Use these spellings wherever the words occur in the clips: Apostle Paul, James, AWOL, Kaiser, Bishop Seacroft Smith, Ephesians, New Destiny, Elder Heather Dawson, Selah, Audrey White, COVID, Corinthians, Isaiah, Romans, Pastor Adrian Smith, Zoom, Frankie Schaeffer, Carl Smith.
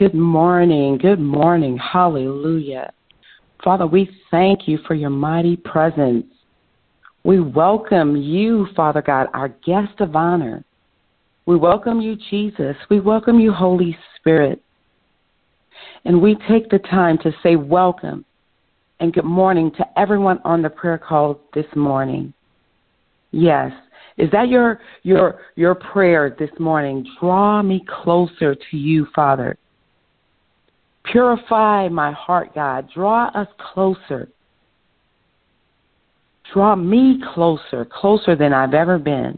Good morning. Good morning. Hallelujah. Father, we thank you for your mighty presence. We welcome you, Father God, our guest of honor. We welcome you, Jesus. We welcome you, Holy Spirit. And we take the time to say welcome and good morning to everyone on the prayer call this morning. Yes. Is that your prayer this morning? Draw me closer to you, Father. Purify my heart, God. Draw us closer. Draw me closer, closer than I've ever been.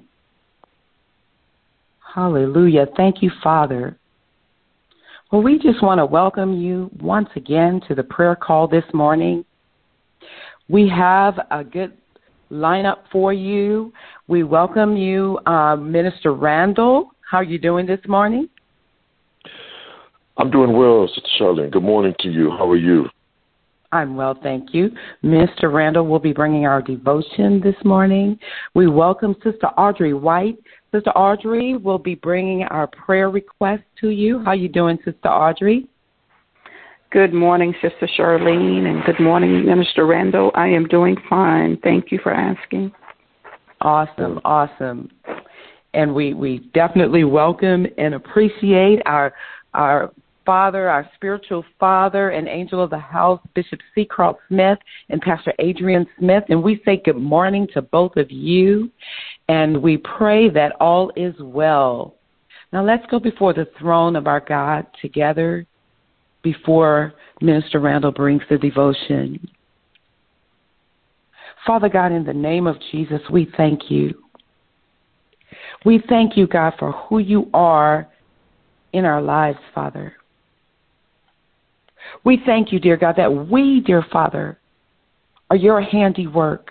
Hallelujah. Thank you, Father. Well, we just want to welcome you once again to the prayer call this morning. We have a good lineup for you. We welcome you, Minister Randall. How are you doing this morning? I'm doing well, Sister Charlene. Good morning to you. How are you? I'm well, thank you. Mr. Randall will be bringing our devotion this morning. We welcome Sister Audrey White. Sister Audrey will be bringing our prayer request to you. How are you doing, Sister Audrey? Good morning, Sister Charlene, and good morning, Minister Randall. I am doing fine. Thank you for asking. Awesome, awesome. And we definitely welcome and appreciate our Father, our spiritual father and angel of the house, Bishop Seacroft Smith and Pastor Adrian Smith. And we say good morning to both of you, and we pray that all is well. Now let's go before the throne of our God together before Minister Randall brings the devotion. Father God, in the name of Jesus, we thank you. We thank you, God, for who you are in our lives, Father. We thank you, dear God, that we, dear Father, are your handiwork.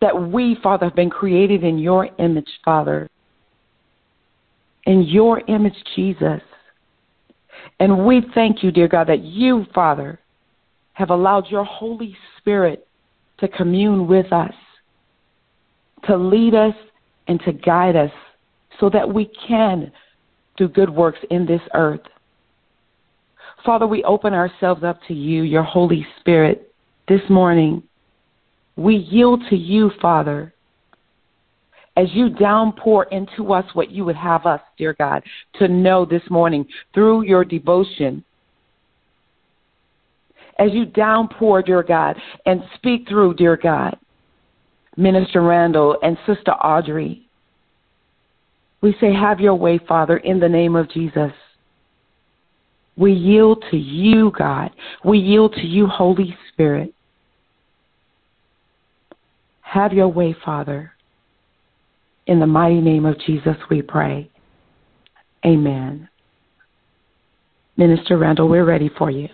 That we, Father, have been created in your image, Father. In your image, Jesus. And we thank you, dear God, that you, Father, have allowed your Holy Spirit to commune with us, to lead us and to guide us so that we can do good works in this earth. Father, we open ourselves up to you, your Holy Spirit, this morning. We yield to you, Father, as you downpour into us what you would have us, dear God, to know this morning through your devotion. As you downpour, dear God, and speak through, dear God, Minister Randall and Sister Audrey, we say, have your way, Father, in the name of Jesus. We yield to you, God. We yield to you, Holy Spirit. Have your way, Father. In the mighty name of Jesus, we pray. Amen. Minister Randall, we're ready for you.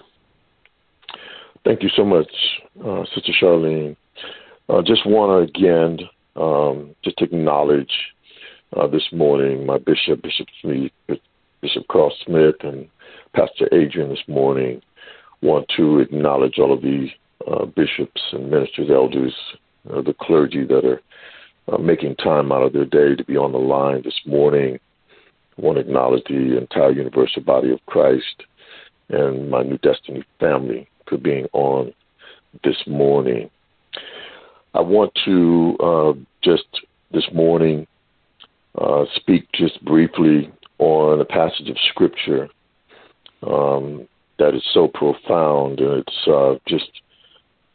Thank you so much, Sister Charlene. Just want to again just acknowledge this morning my Bishop Carl Smith, and Pastor Adrian this morning. Want to acknowledge all of the bishops and ministers, elders, the clergy that are making time out of their day to be on the line this morning. I want to acknowledge the entire universal body of Christ and my New Destiny family for being on this morning. I want to just this morning speak just briefly on a passage of Scripture that is so profound, and it's just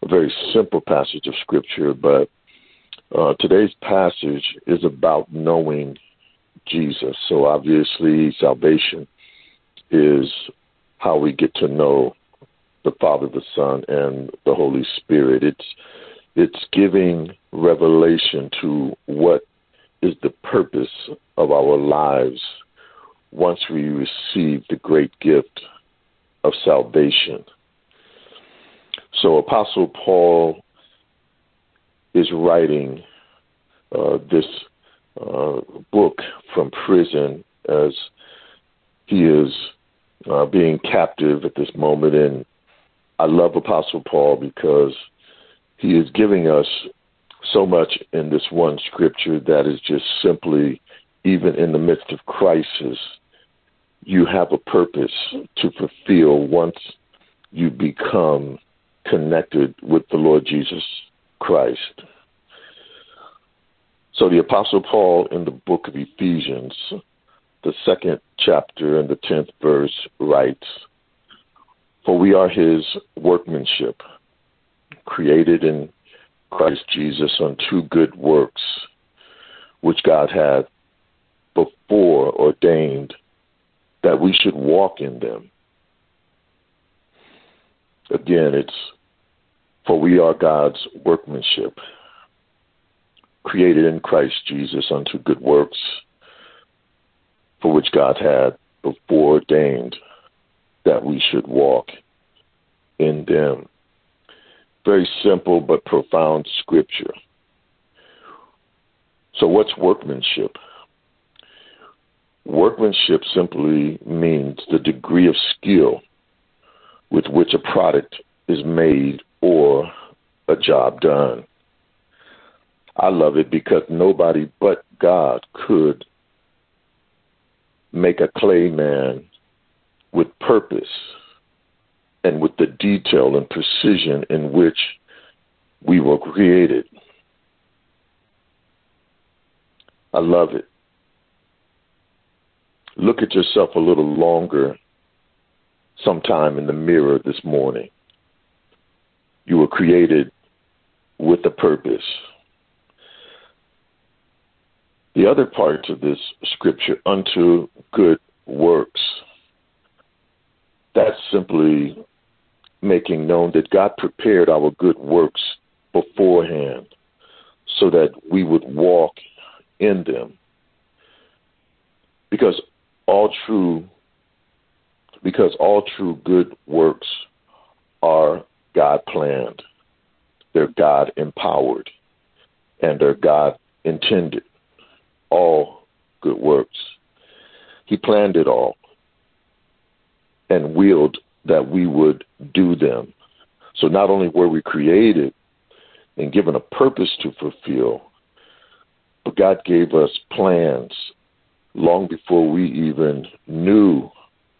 a very simple passage of Scripture, but today's passage is about knowing Jesus. So obviously salvation is how we get to know the Father, the Son, and the Holy Spirit. It's giving revelation to what is the purpose of our lives once we receive the great gift of salvation. So Apostle Paul is writing this book from prison as he is being captive at this moment. And I love Apostle Paul because he is giving us so much in this one scripture that is just simply, even in the midst of crisis, you have a purpose to fulfill once you become connected with the Lord Jesus Christ. So the Apostle Paul in the book of Ephesians, the 2nd chapter and the 10th verse writes, "For we are his workmanship, created in Christ Jesus unto good works, which God hath before ordained that we should walk in them." Again, it's, for we are God's workmanship, created in Christ Jesus unto good works, for which God had before ordained that we should walk in them. Very simple but profound scripture. So what's workmanship? Workmanship simply means the degree of skill with which a product is made or a job done. I love it because nobody but God could make a clay man with purpose and with the detail and precision in which we were created. I love it. Look at yourself a little longer sometime in the mirror this morning. You were created with a purpose. The other parts of this scripture, unto good works, that's simply making known that God prepared our good works beforehand so that we would walk in them. Because all true good works are God planned, they're God empowered, and they're God intended. All good works. He planned it all and willed that we would do them. So not only were we created and given a purpose to fulfill, but God gave us plans long before we even knew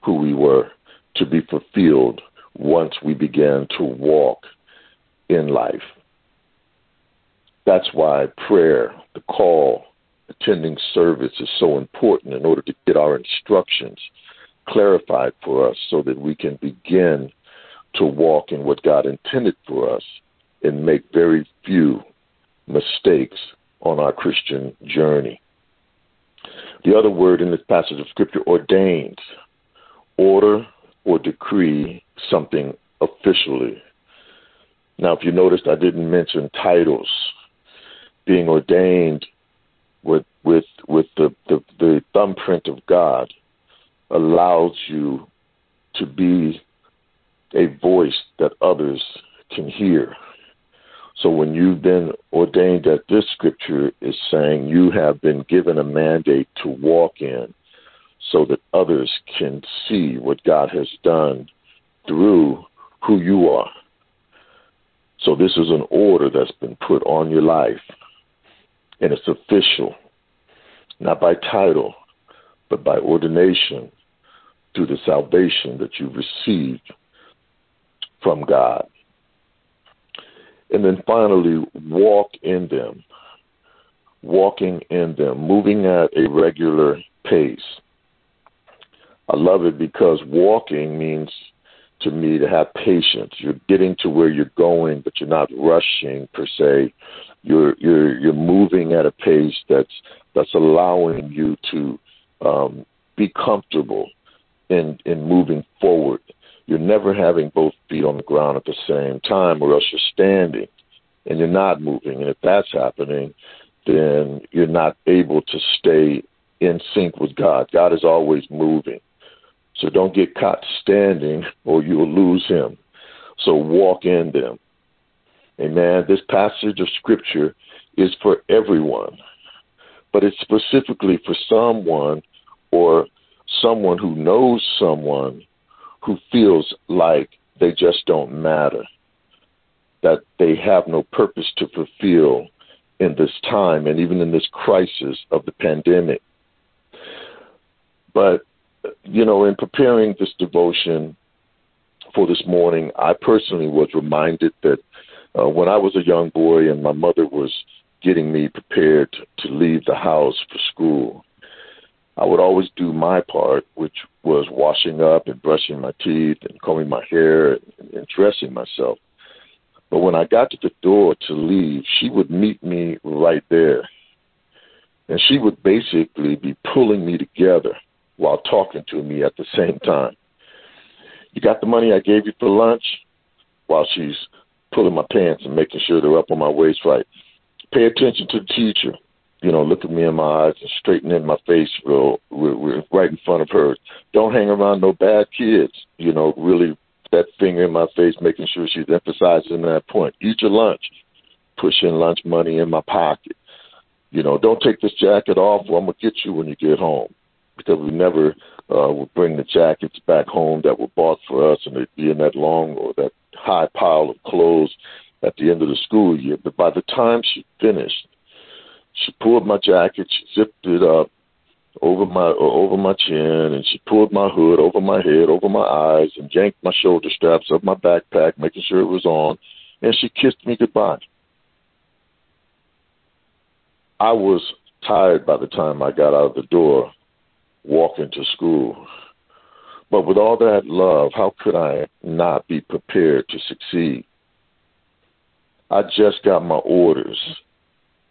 who we were to be fulfilled once we began to walk in life. That's why prayer, the call, attending service is so important in order to get our instructions clarified for us so that we can begin to walk in what God intended for us and make very few mistakes on our Christian journey. The other word in this passage of Scripture, ordained, order or decree something officially. Now, if you noticed, I didn't mention titles. Being ordained with the thumbprint of God allows you to be a voice that others can hear. So when you've been ordained, that this scripture is saying you have been given a mandate to walk in so that others can see what God has done through who you are. So this is an order that's been put on your life. And it's official, not by title, but by ordination through the salvation that you've received from God. And then finally, walk in them. Walking in them, moving at a regular pace. I love it because walking means to me to have patience. You're getting to where you're going, but you're not rushing per se. You're moving at a pace that's allowing you to be comfortable in moving forward. You're never having both feet on the ground at the same time, or else you're standing and you're not moving. And if that's happening, then you're not able to stay in sync with God. God is always moving. So don't get caught standing or you'll lose him. So walk in them. Amen. This passage of Scripture is for everyone, but it's specifically for someone or someone who knows someone who feels like they just don't matter, that they have no purpose to fulfill in this time and even in this crisis of the pandemic. But you know, in preparing this devotion for this morning, I personally was reminded that when I was a young boy and my mother was getting me prepared to leave the house for school, I would always do my part, which was washing up and brushing my teeth and combing my hair and dressing myself. But when I got to the door to leave, she would meet me right there. And she would basically be pulling me together while talking to me at the same time. You got the money I gave you for lunch? While she's pulling my pants and making sure they're up on my waist right. Pay attention to the teacher. You know, look at me in my eyes and straighten in my face real right in front of her. Don't hang around no bad kids. You know, really that finger in my face, making sure she's emphasizing that point. Eat your lunch. Pushing lunch money in my pocket. You know, don't take this jacket off or I'm going to get you when you get home. Because we never would bring the jackets back home that were bought for us, and they'd be in that long or that high pile of clothes at the end of the school year. But by the time she finished, she pulled my jacket, she zipped it up over my chin, and she pulled my hood over my head, over my eyes, and yanked my shoulder straps up my backpack, making sure it was on, and she kissed me goodbye. I was tired by the time I got out of the door walking to school. But with all that love, how could I not be prepared to succeed? I just got my orders,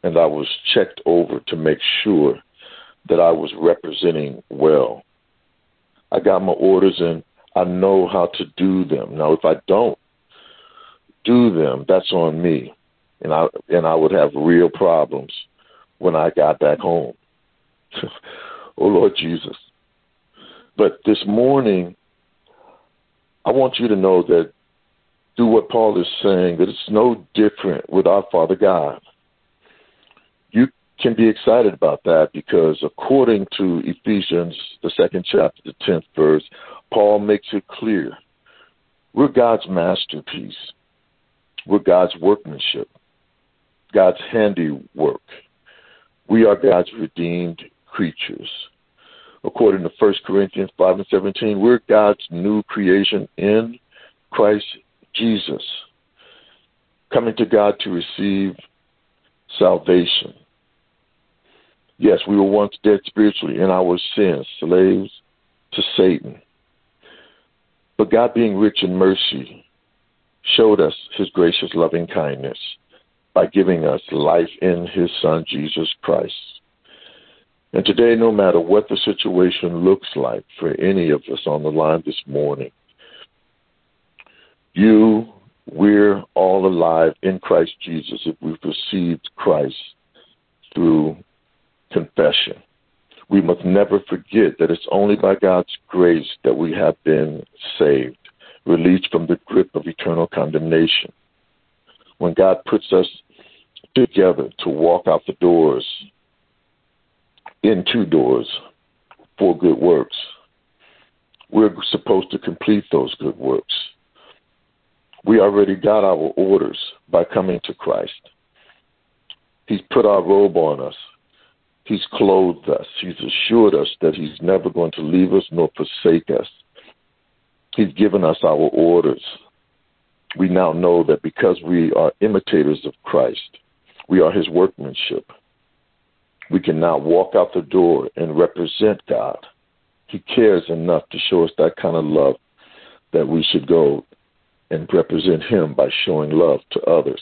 and I was checked over to make sure that I was representing well. I got my orders, and I know how to do them. Now, if I don't do them, that's on me, and I would have real problems when I got back home. Oh, Lord Jesus. But this morning, I want you to know that through what Paul is saying, that it's no different with our Father God. You can be excited about that because according to Ephesians, the 2nd chapter, the 10th verse, Paul makes it clear. We're God's masterpiece. We're God's workmanship, God's handiwork. We are God's redeemed creatures. According to 1 Corinthians 5:17, we're God's new creation in Christ Jesus, coming to God to receive salvation. Yes, we were once dead spiritually in our sins, slaves to Satan. But God, being rich in mercy, showed us his gracious loving kindness by giving us life in his Son, Jesus Christ. And today, no matter what the situation looks like for any of us on the line this morning, we're all alive in Christ Jesus if we've received Christ through confession. We must never forget that it's only by God's grace that we have been saved, released from the grip of eternal condemnation. When God puts us together to walk out the doors, in two doors, for good works, we're supposed to complete those good works. We already got our orders by coming to Christ. He's put our robe on us. He's clothed us. He's assured us that he's never going to leave us nor forsake us. He's given us our orders. We now know that because we are imitators of Christ, we are his workmanship. We can now walk out the door and represent God. He cares enough to show us that kind of love that we should go and represent him by showing love to others.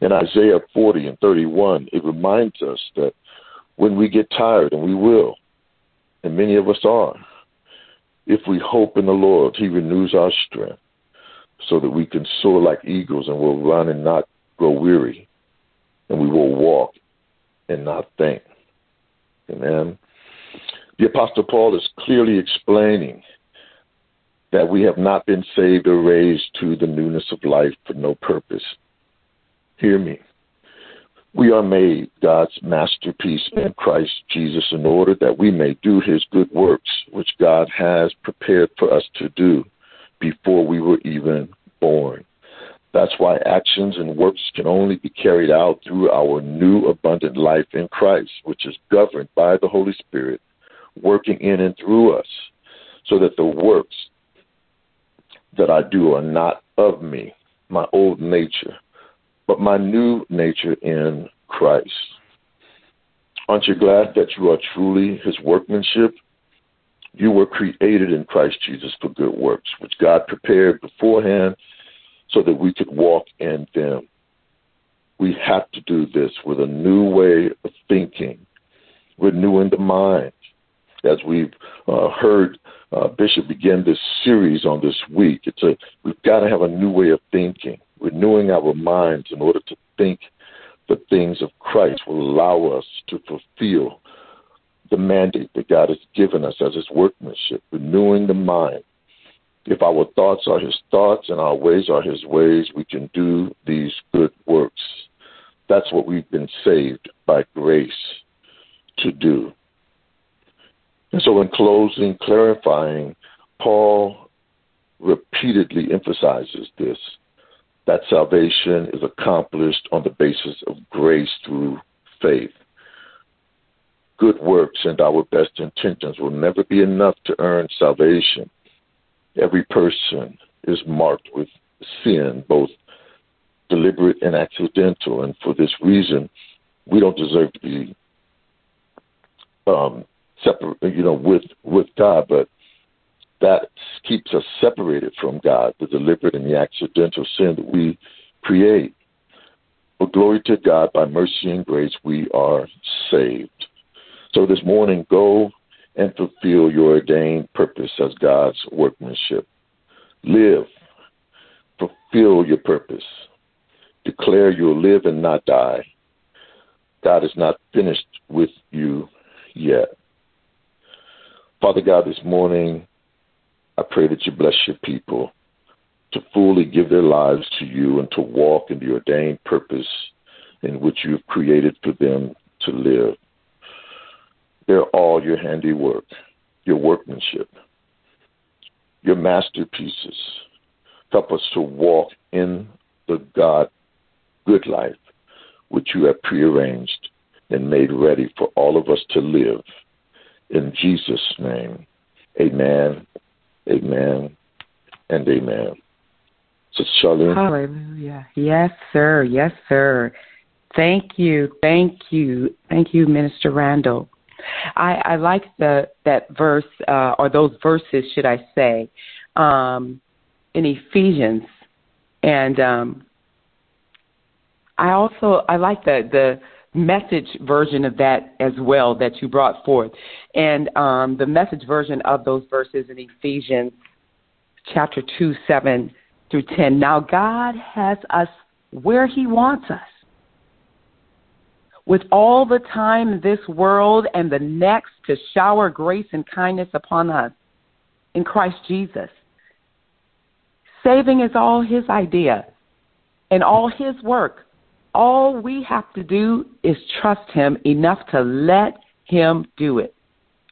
In Isaiah 40:31, it reminds us that when we get tired, and we will, and many of us are, if we hope in the Lord, he renews our strength so that we can soar like eagles, and we'll run and not grow weary, and we will walk and not think. Amen. The Apostle Paul is clearly explaining that we have not been saved or raised to the newness of life for no purpose. Hear me. We are made God's masterpiece in Christ Jesus in order that we may do his good works, which God has prepared for us to do before we were even born. That's why actions and works can only be carried out through our new abundant life in Christ, which is governed by the Holy Spirit, working in and through us. so that the works that I do are not of me, my old nature, but my new nature in Christ. Aren't you glad that you are truly his workmanship? You were created in Christ Jesus for good works, which God prepared beforehand so that we could walk in them. We have to do this with a new way of thinking, renewing the mind. As we've heard Bishop begin this series on this week, we've got to have a new way of thinking, renewing our minds in order to think the things of Christ will allow us to fulfill the mandate that God has given us as his workmanship, renewing the mind. If our thoughts are his thoughts and our ways are his ways, we can do these good works. That's what we've been saved by grace to do. And so in closing, clarifying, Paul repeatedly emphasizes this, that salvation is accomplished on the basis of grace through faith. Good works and our best intentions will never be enough to earn salvation. Every person is marked with sin, both deliberate and accidental, and for this reason, we don't deserve to be separate, with God. But that keeps us separated from God, the deliberate and the accidental sin that we create. But glory to God, by mercy and grace, we are saved. So this morning, go and fulfill your ordained purpose as God's workmanship. Live. Fulfill your purpose. Declare you'll live and not die. God is not finished with you yet. Father God, this morning, I pray that you bless your people to fully give their lives to you and to walk in the ordained purpose in which you've created for them to live. They're all your handiwork, your workmanship, your masterpieces. Help us to walk in the God good life, which you have prearranged and made ready for all of us to live. In Jesus' name, amen, amen, and amen. So, Charlene. Hallelujah. Yes, sir. Yes, sir. Thank you. Thank you. Thank you, Minister Randall. I like that verse, or those verses, should I say, in Ephesians, and I like the message version of that as well that you brought forth, and the message version of those verses in Ephesians chapter 2:7-10. Now God has us where he wants us, with all the time this world and the next to shower grace and kindness upon us in Christ Jesus. Saving is all his idea and all his work. All we have to do is trust him enough to let him do it.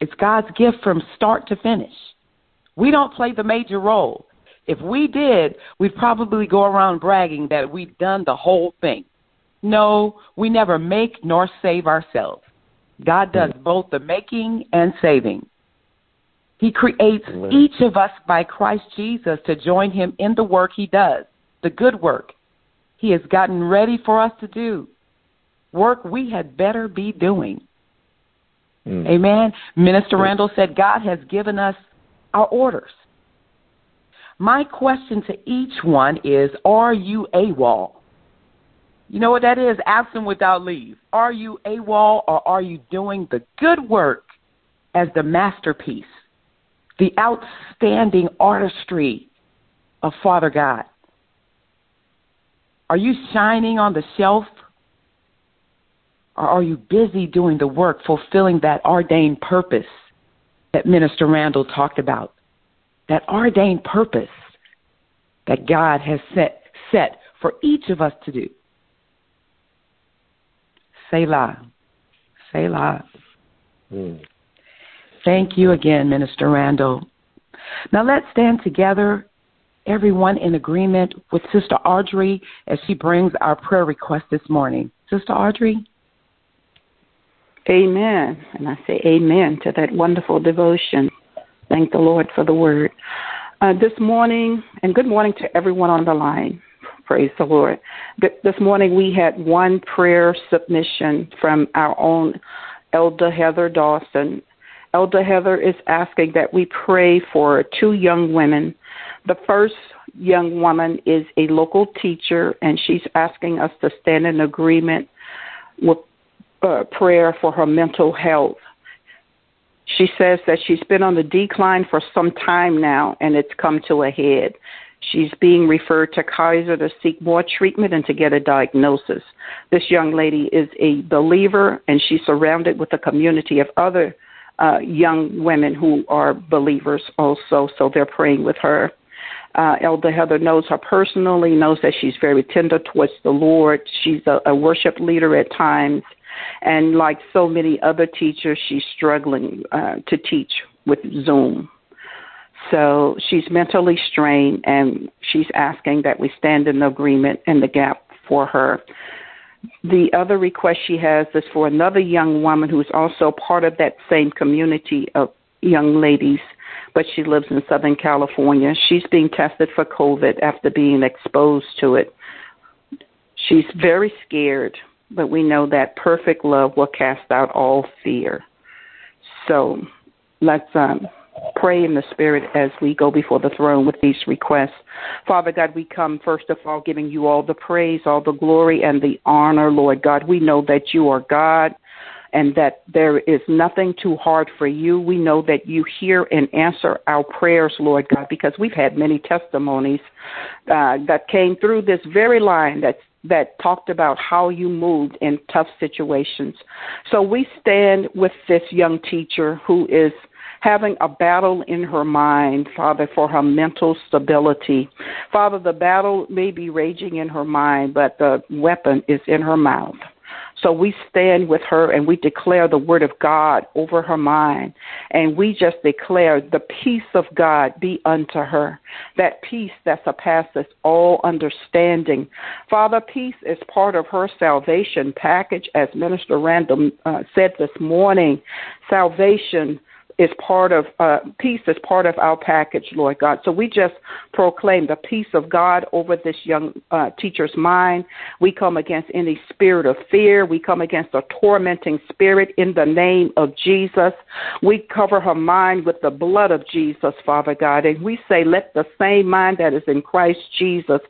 It's God's gift from start to finish. We don't play the major role. If we did, we'd probably go around bragging that we've done the whole thing. No, we never make nor save ourselves. God does both the making and saving. He creates each of us by Christ Jesus to join him in the work he does, the good work he has gotten ready for us to do, work we had better be doing. Amen. Minister Randall said God has given us our orders. My question to each one is, are you AWOL? You know what that is? Absent without leave. Are you AWOL, or are you doing the good work as the masterpiece, the outstanding artistry of Father God? Are you shining on the shelf, or are you busy doing the work, fulfilling that ordained purpose that Minister Randall talked about, that ordained purpose that God has set for each of us to do? Selah. Selah. Thank you again, Minister Randall. Now let's stand together, everyone in agreement with Sister Audrey as she brings our prayer request this morning. Sister Audrey? Amen. And I say amen to that wonderful devotion. Thank the Lord for the word. This morning, and good morning to everyone on the line. Praise the Lord. This morning we had one prayer submission from our own Elder Heather Dawson. Elder Heather is asking that we pray for two young women. The first young woman is a local teacher, and she's asking us to stand in agreement with prayer for her mental health. She says that she's been on the decline for some time now, and it's come to a head. She's being referred to Kaiser to seek more treatment and to get a diagnosis. This young lady is a believer, and she's surrounded with a community of other young women who are believers also, so they're praying with her. Elder Heather knows her personally, knows that she's very tender towards the Lord. She's a worship leader at times. And like so many other teachers, she's struggling to teach with Zoom. So she's mentally strained, and she's asking that we stand in agreement in the gap for her. The other request she has is for another young woman who's also part of that same community of young ladies, but she lives in Southern California. She's being tested for COVID after being exposed to it. She's very scared, but we know that perfect love will cast out all fear. So let's pray in the Spirit as we go before the throne with these requests. Father God, we come first of all giving you all the praise, all the glory, and the honor, Lord God. We know that you are God and that there is nothing too hard for you. We know that you hear and answer our prayers, Lord God, because we've had many testimonies that came through this very line that talked about how you moved in tough situations. So we stand with this young teacher who is having a battle in her mind, Father, for her mental stability. Father, the battle may be raging in her mind, but the weapon is in her mouth. So we stand with her and we declare the word of God over her mind. And we just declare the peace of God be unto her, that peace that surpasses all understanding. Father, peace is part of her salvation package, as Minister Random said this morning. Salvation is part of peace is part of our package, Lord God. So we just proclaim the peace of God over this young teacher's mind. We come against any spirit of fear. We come against a tormenting spirit in the name of Jesus. We cover her mind with the blood of Jesus, Father God, and we say, let the same mind that is in Christ Jesus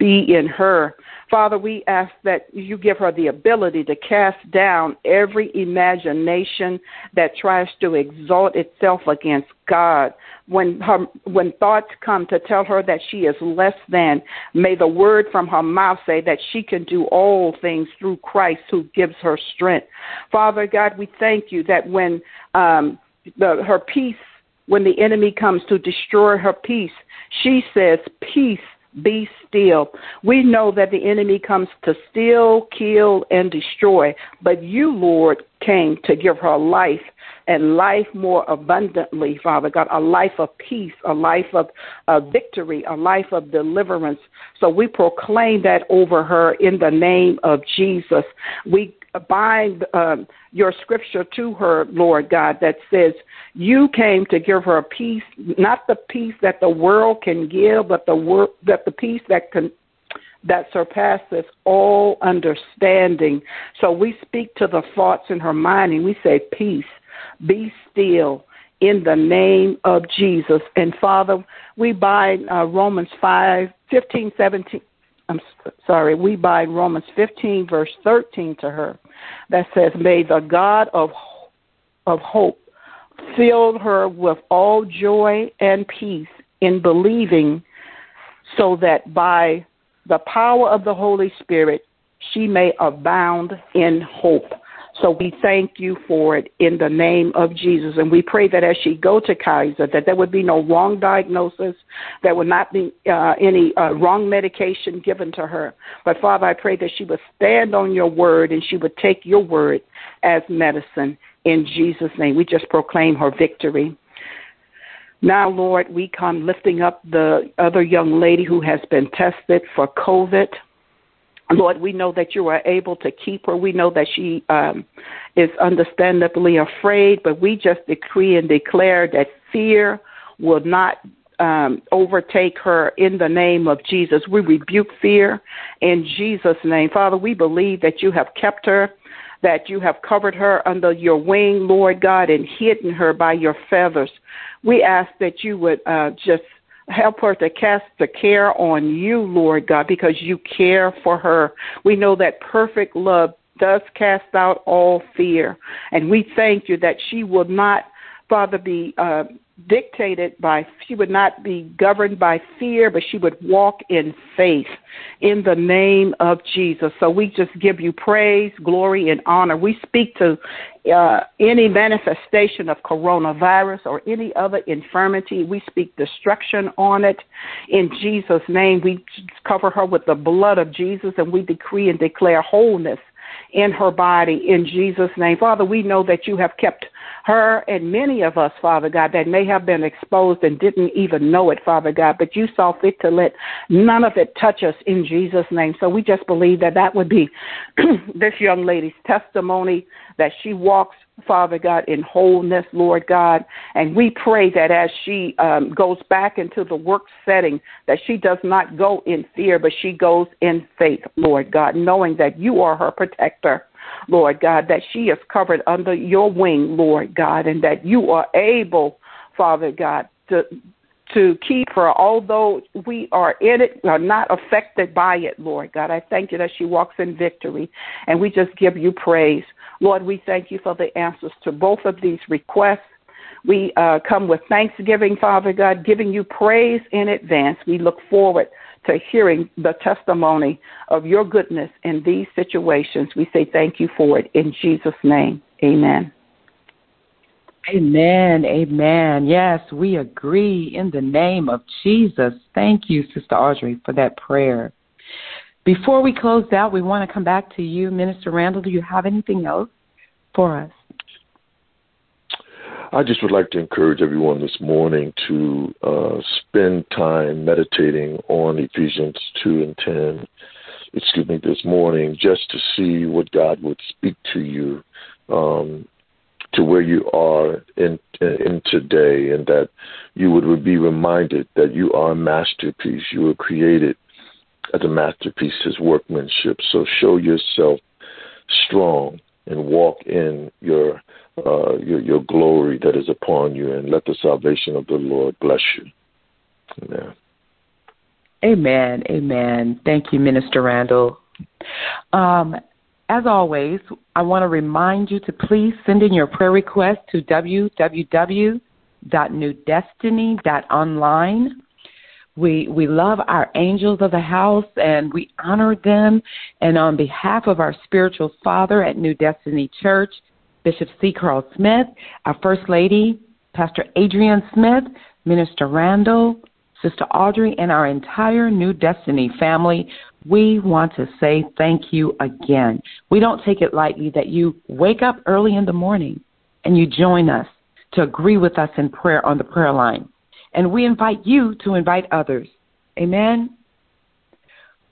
be in her. Father, we ask that you give her the ability to cast down every imagination that tries to exalt itself against God. When thoughts come to tell her that she is less than, may the word from her mouth say that she can do all things through Christ who gives her strength. Father God, we thank you that when her peace, when the enemy comes to destroy her peace, she says, "Peace, be still." We know that the enemy comes to steal, kill, and destroy, but you, Lord, came to give her life, and life more abundantly, Father God, a life of peace, a life of victory, a life of deliverance. So we proclaim that over her in the name of Jesus. We bind your scripture to her, Lord God, that says you came to give her peace, not the peace that the world can give, but the peace that surpasses all understanding. So we speak to the thoughts in her mind, and we say, "Peace, be still," in the name of Jesus. And Father, we bind we bind Romans 15, verse 13 to her that says, "May the God of hope fill her with all joy and peace in believing, so that by the power of the Holy Spirit she may abound in hope." So we thank you for it in the name of Jesus. And we pray that as she go to Kaiser, that there would be no wrong diagnosis, there would not be any wrong medication given to her. But, Father, I pray that she would stand on your word and she would take your word as medicine. In Jesus' name, we just proclaim her victory. Now, Lord, we come lifting up the other young lady who has been tested for COVID. Lord, we know that you are able to keep her. We know that she is understandably afraid, but we just decree and declare that fear will not overtake her in the name of Jesus. We rebuke fear in Jesus' name. Father, we believe that you have kept her, that you have covered her under your wing, Lord God, and hidden her by your feathers. We ask that you would just help her to cast the care on you, Lord God, because you care for her. We know that perfect love does cast out all fear, and we thank you that she will not, Father, be dictated by, she would not be governed by fear, but she would walk in faith in the name of Jesus. So we just give you praise, glory, and honor. We speak to any manifestation of coronavirus or any other infirmity. We speak destruction on it in Jesus' name. We cover her with the blood of Jesus, and we decree and declare wholeness in her body in Jesus' name. Father, we know that you have kept her and many of us, Father God, that may have been exposed and didn't even know it, Father God, but you saw fit to let none of it touch us in Jesus' name. So we just believe that that would be this young lady's testimony, that she walks, Father God, in wholeness, Lord God. And we pray that as she goes back into the work setting, that she does not go in fear, but she goes in faith, Lord God, knowing that you are her protector, Lord God, that she is covered under your wing, Lord God, and that you are able, Father God, to keep her, although we are in it, we are not affected by it, Lord God. I thank you that she walks in victory, and we just give you praise. Lord, we thank you for the answers to both of these requests. We come with thanksgiving, Father God, giving you praise in advance. We look forward to hearing the testimony of your goodness in these situations. We say thank you for it in Jesus' name. Amen. Amen. Amen. Yes, we agree in the name of Jesus. Thank you, Sister Audrey, for that prayer. Before we close out, we want to come back to you, Minister Randall. Do you have anything else for us? I just would like to encourage everyone this morning to spend time meditating on Ephesians 2:10, this morning, just to see what God would speak to you, to where you are in today, and that you would be reminded that you are a masterpiece. You were created as a masterpiece, his workmanship. So show yourself strong and walk in your glory that is upon you, and let the salvation of the Lord bless you. Amen. Amen. Amen. Thank you, Minister Randall. As always, I want to remind you to please send in your prayer request to www.newdestiny.online. We love our angels of the house, and we honor them. And on behalf of our spiritual father at New Destiny Church, Bishop Seacroft Smith, our First Lady, Pastor Adrian Smith, Minister Randall, Sister Audrey, and our entire New Destiny family, we want to say thank you again. We don't take it lightly that you wake up early in the morning and you join us to agree with us in prayer on the prayer line. And we invite you to invite others. Amen.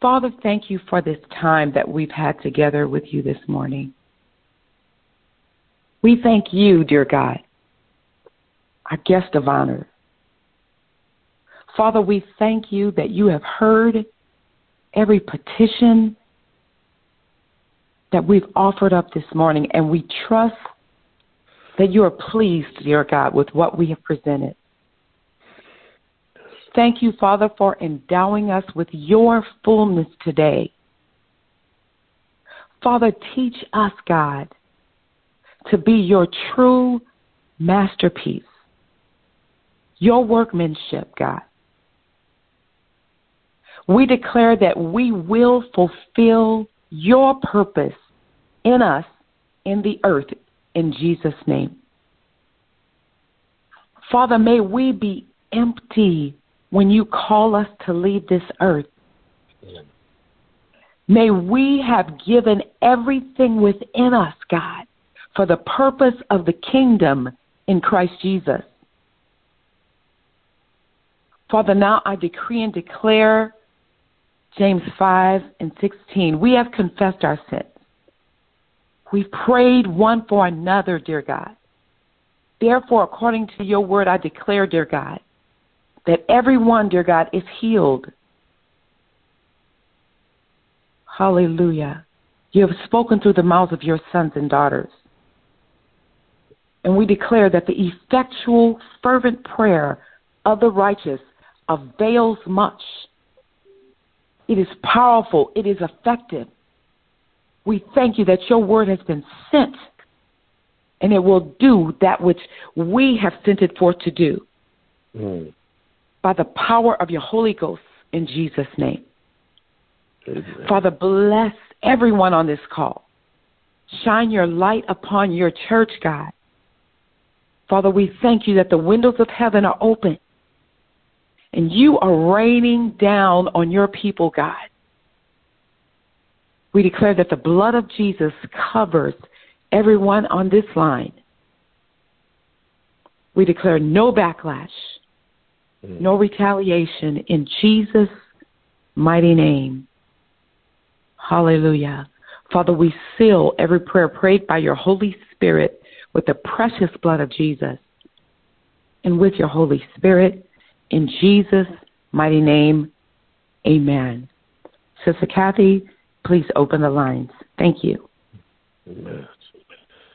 Father, thank you for this time that we've had together with you this morning. We thank you, dear God, our guest of honor. Father, we thank you that you have heard every petition that we've offered up this morning, and we trust that you are pleased, dear God, with what we have presented. Thank you, Father, for endowing us with your fullness today. Father, teach us, God, to be your true masterpiece, your workmanship, God. We declare that we will fulfill your purpose in us, in the earth, in Jesus' name. Father, may we be empty when you call us to leave this earth. May we have given everything within us, God, for the purpose of the kingdom in Christ Jesus. Father, now I decree and declare James 5:16, we have confessed our sins. We've prayed one for another, dear God. Therefore, according to your word, I declare, dear God, that everyone, dear God, is healed. Hallelujah. You have spoken through the mouths of your sons and daughters. And we declare that the effectual, fervent prayer of the righteous avails much. It is powerful. It is effective. We thank you that your word has been sent, and it will do that which we have sent it forth to do by the power of your Holy Ghost in Jesus' name. Amen. Father, bless everyone on this call. Shine your light upon your church, God. Father, we thank you that the windows of heaven are open, and you are raining down on your people, God. We declare that the blood of Jesus covers everyone on this line. We declare no backlash, no retaliation in Jesus' mighty name. Hallelujah. Father, we seal every prayer prayed by your Holy Spirit with the precious blood of Jesus and with your Holy Spirit in Jesus' mighty name. Amen. Sister Kathy, please open the lines. Thank you. Amen.